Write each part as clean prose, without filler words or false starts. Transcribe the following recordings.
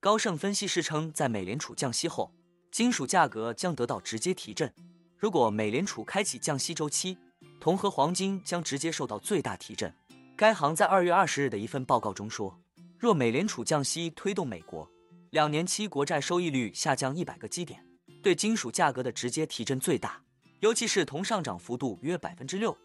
高盛分析师称，在美联储降息后，金属价格将得到直接提振。如果美联储开启降息周期，铜和黄金将直接受到最大提振。该行在2月20日的一份报告中说，若美联储降息推动美国2年期国债收益率下降100个基点，对金属价格的直接提振最大，尤其是铜上涨幅度约 6%，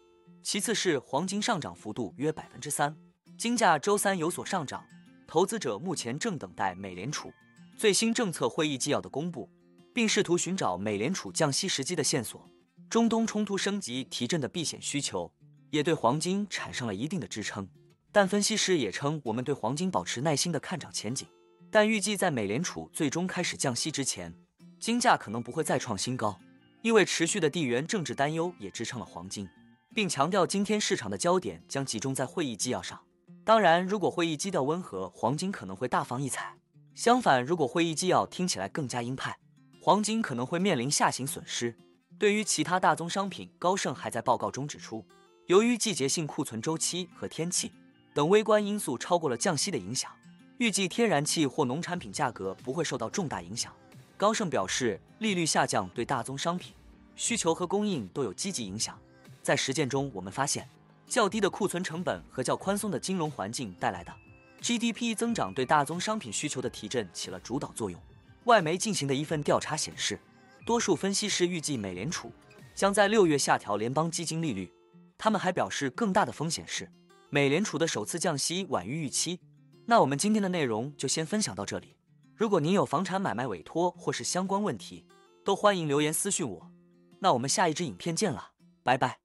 其次是黄金上涨幅度约 3%。 金价周三有所上涨，投资者目前正等待美联储最新政策会议纪要的公布，并试图寻找美联储降息时机的线索。中东冲突升级提振的避险需求也对黄金产生了一定的支撑，但分析师也称，我们对黄金保持耐心的看涨前景，但预计在美联储最终开始降息之前，金价可能不会再创新高。因为持续的地缘政治担忧也支撑了黄金，并强调今天市场的焦点将集中在会议纪要上。当然，如果会议纪要温和，黄金可能会大放异彩；相反，如果会议纪要听起来更加鹰派，黄金可能会面临下行损失。对于其他大宗商品，高盛还在报告中指出，由于季节性库存周期和天气等微观因素超过了降息的影响，预计天然气或农产品价格不会受到重大影响。高盛表示，利率下降对大宗商品需求和供应都有积极影响。在实践中，我们发现较低的库存成本和较宽松的金融环境带来的 GDP 增长对大宗商品需求的提振起了主导作用。外媒进行的一份调查显示，多数分析师预计美联储将在6月下调联邦基金利率。他们还表示，更大的风险是美联储的首次降息晚于预期。那我们今天的内容就先分享到这里。如果您有房产买卖委托或是相关问题，都欢迎留言私讯我。那我们下一支影片见了，拜拜。